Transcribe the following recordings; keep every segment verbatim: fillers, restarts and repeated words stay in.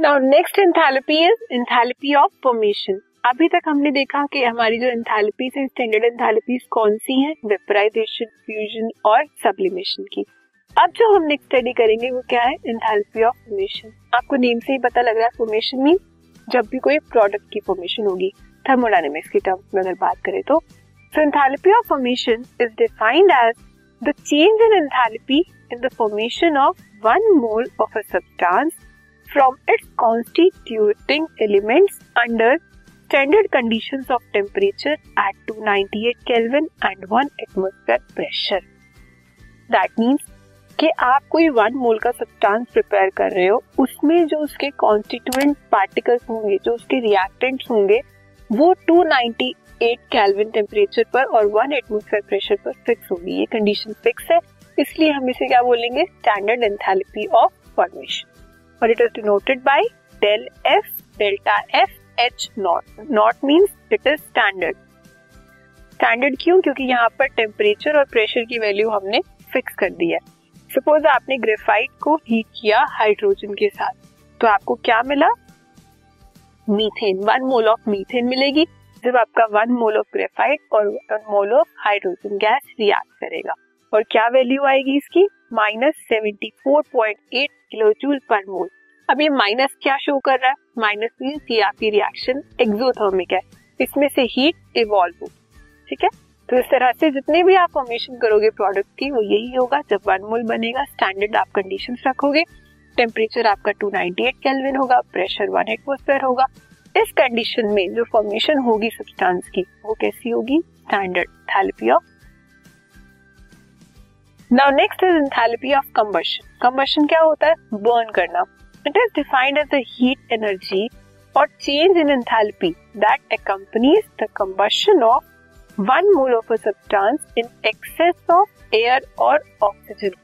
Now next enthalpy is enthalpy of formation. अभी तक हमने देखा कि हमारी जो एंथैल्पीज हैं, स्टैंडर्ड एंथैल्पीज कौन सी हैं, वेपराइजेशन, फ्यूजन और सब्लिमेशन की। अब जो हम नेक्स्ट स्टडी करेंगे वो क्या है, एंथैल्पी ऑफ फॉर्मेशन। आपको नेम से ही पता लग रहा है फॉर्मेशन मीन जब भी कोई प्रोडक्ट की फॉर्मेशन होगी, थर्मोडायनेमिक्स की टर्म्स में अगर बात करें तो। So enthalpy of formation is defined as the change in enthalpy in the formation of one mole of a substance from its constituting elements under standard conditions of temperature at दो सौ अट्ठानवे kelvin and one atmosphere pressure. That means कि आप कोई one mole का substance prepare कर रहे हो, उसमें जो उसके कॉन्स्टिट्यूएंट पार्टिकल्स होंगे, जो उसके रिएक्टेंट्स होंगे, वो दो सौ अट्ठानवे केल्विन टेम्परेचर पर और वन एटमॉस्फेयर प्रेशर पर फिक्स होगी। ये कंडीशन फिक्स है, इसलिए हम इसे क्या बोलेंगे, स्टैंडर्ड एंथैल्पी ऑफ फॉर्मेशन। और it is denoted by del F delta F H not. Not means it is standard. Standard क्यों? क्योंकि यहाँ पर टेम्परेचर और प्रेशर की वैल्यू हमने फिक्स कर दी है। सपोज आपने ग्रेफाइट को हीट किया हाइड्रोजन के साथ, तो आपको क्या मिला, methane. One mole of methane मिलेगी जब आपका वन मोल ऑफ ग्रेफाइट और one mole of hydrogen gas react करेगा। और क्या वैल्यू आएगी इसकी, minus seventy four point eight kilo joule per mole. अब ये माइनस क्या शो कर रहा है, माइनस मींस ये आपकी रिएक्शन एक्सोथर्मिक है, इसमें से हीट इवॉल्व हो, ठीक है। तो इस तरह से जितने भी आप फॉर्मेशन करोगे प्रोडक्ट की, वो यही होगा। जब वन मोल बनेगा, स्टैंडर्ड आप कंडीशंस रखोगे, टेम्परेचर आपका दो सौ अट्ठानवे केल्विन होगा, प्रेशर वन एटमॉस्फेयर होगा। इस कंडीशन में जो फॉर्मेशन होगी सब्सटेंस की, वो कैसी होगी, standard enthalpy of. Now next is enthalpy of combustion. Combustion क्या होता है, बर्न करना। It is defined as the heat energy or change in enthalpy that accompanies the combustion of one mole of a substance in excess of air or oxygen.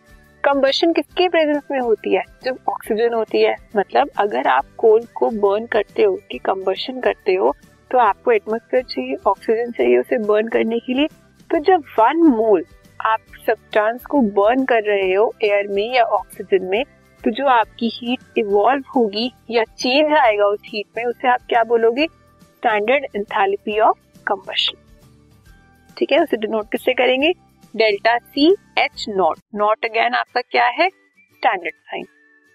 Combustion किसके presence में होती है, जब oxygen होती है। मतलब अगर आप coal को burn करते हो, कि combustion करते हो, तो आपको atmosphere चाहिए, oxygen चाहिए उसे burn करने के लिए। तो जब one mole आप substance को burn कर रहे हो air में या oxygen में, तो जो आपकी हीट इवॉल्व होगी या चेंज आएगा उस हीट में, उसे आप क्या बोलोगे, स्टैंडर्ड एंथैल्पी ऑफ कंबशन, ठीक है। उसे डिनोट किससे करेंगे, delta C H not. Not again आपका क्या है, स्टैंडर्ड साइन।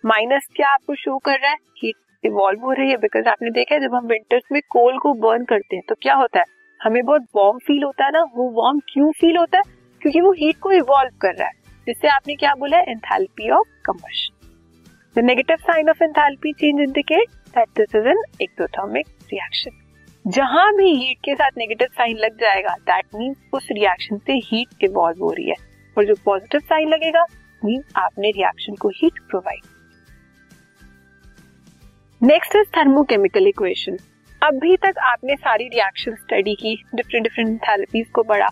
माइनस क्या आपको शो कर रहा है, हीट इवॉल्व हो रही है। बिकॉज आपने देखा है जब हम विंटर्स में कोल को बर्न करते हैं तो क्या होता है, हमें बहुत वार्म फील होता है ना। वो वार्म क्यों फील होता है, क्योंकि वो हीट को इवॉल्व कर रहा है, जिससे आपने क्या बोला है, enthalpy of combustion. The negative sign of enthalpy change indicates that this is an exothermic reaction. जहां भी हीट के साथ नेगेटिव साइन लग जाएगा, that means उस रिएक्शन से हीट इवॉल्व हो रही है, और जो पॉजिटिव साइन लगेगा means आपने रिएक्शन को heat provide. Next is thermochemical equation. अभी तक आपने सारी रिएक्शन स्टडी की, डिफरेंट डिफरेंट एंथैल्पीज को पढ़ा।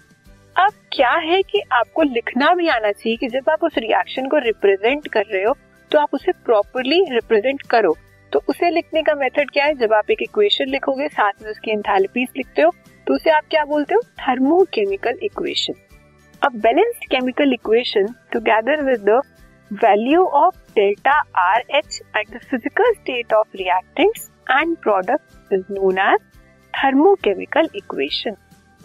अब क्या है कि आपको लिखना भी आना चाहिए कि जब आप उस रिएक्शन को रिप्रेजेंट कर रहे हो तो आप उसे प्रॉपर्ली रिप्रेजेंट करो। तो उसे लिखने का मेथड क्या है, जब आप एक इक्वेशन लिखोगे साथ में उसकी एंथैल्पीज लिखते हो, तो उसे आप क्या बोलते हो, thermochemical equation. A balanced chemical equation together with the value of delta R H at the physical state of reactants and product is known as thermochemical equation.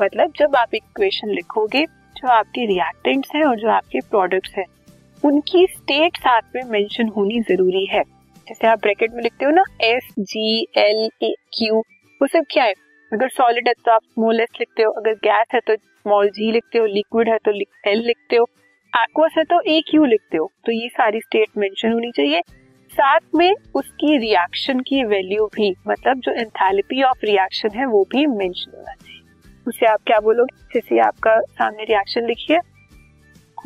मतलब जब आप इक्वेशन लिखोगे, जो आपके रिएक्टेंट्स हैं और जो आपके प्रोडक्ट्स हैं, उनकी स्टेट साथ में मेंशन होनी जरूरी है। जैसे आप ब्रैकेट में लिखते हो ना, S G L A Q, वो सब क्या है। अगर सॉलिड है तो आप स्मॉल एस लिखते हो, अगर गैस है तो स्मॉल जी लिखते हो, लिक्विड है तो एल लिखते हो, एक्वस है तो ए क्यू लिखते हो। तो ये सारी स्टेट मेंशन होनी चाहिए, साथ में उसकी रिएक्शन की वैल्यू भी, मतलब जो एंथैल्पी ऑफ रिएक्शन है वो भी मेंशन होना चाहिए। उसे आप क्या बोलोगे, जैसे आपका सामने रिएक्शन लिखिए,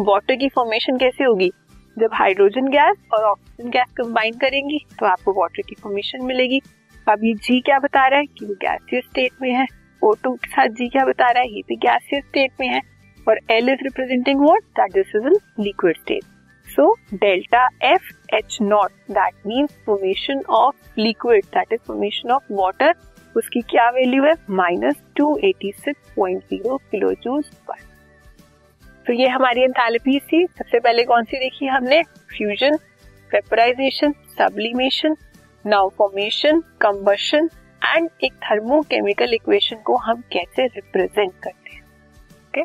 वाटर की फॉर्मेशन कैसे होगी, जब हाइड्रोजन गैस और ऑक्सीजन गैस कंबाइन करेंगी तो आपको वाटर की फॉर्मेशन मिलेगी। अब ये जी क्या बता रहा है कि वो गैसियस स्टेट में है, ओ टू के साथ जी क्या बता रहा है, ये भी गैसियस स्टेट में है, और L is representing what, that this is in liquid state. So delta F H not, that means formation of liquid, that is formation of water, उसकी क्या वैल्यू है, minus two eighty six point zero kilo joule per. तो ये हमारी enthalpy थी। सबसे पहले कौन सी देखी हमने, fusion, vaporisation, sublimation, now formation, combustion and एक थर्मोकेमिकल इक्वेशन को हम कैसे रिप्रेजेंट करते हैं। ओके,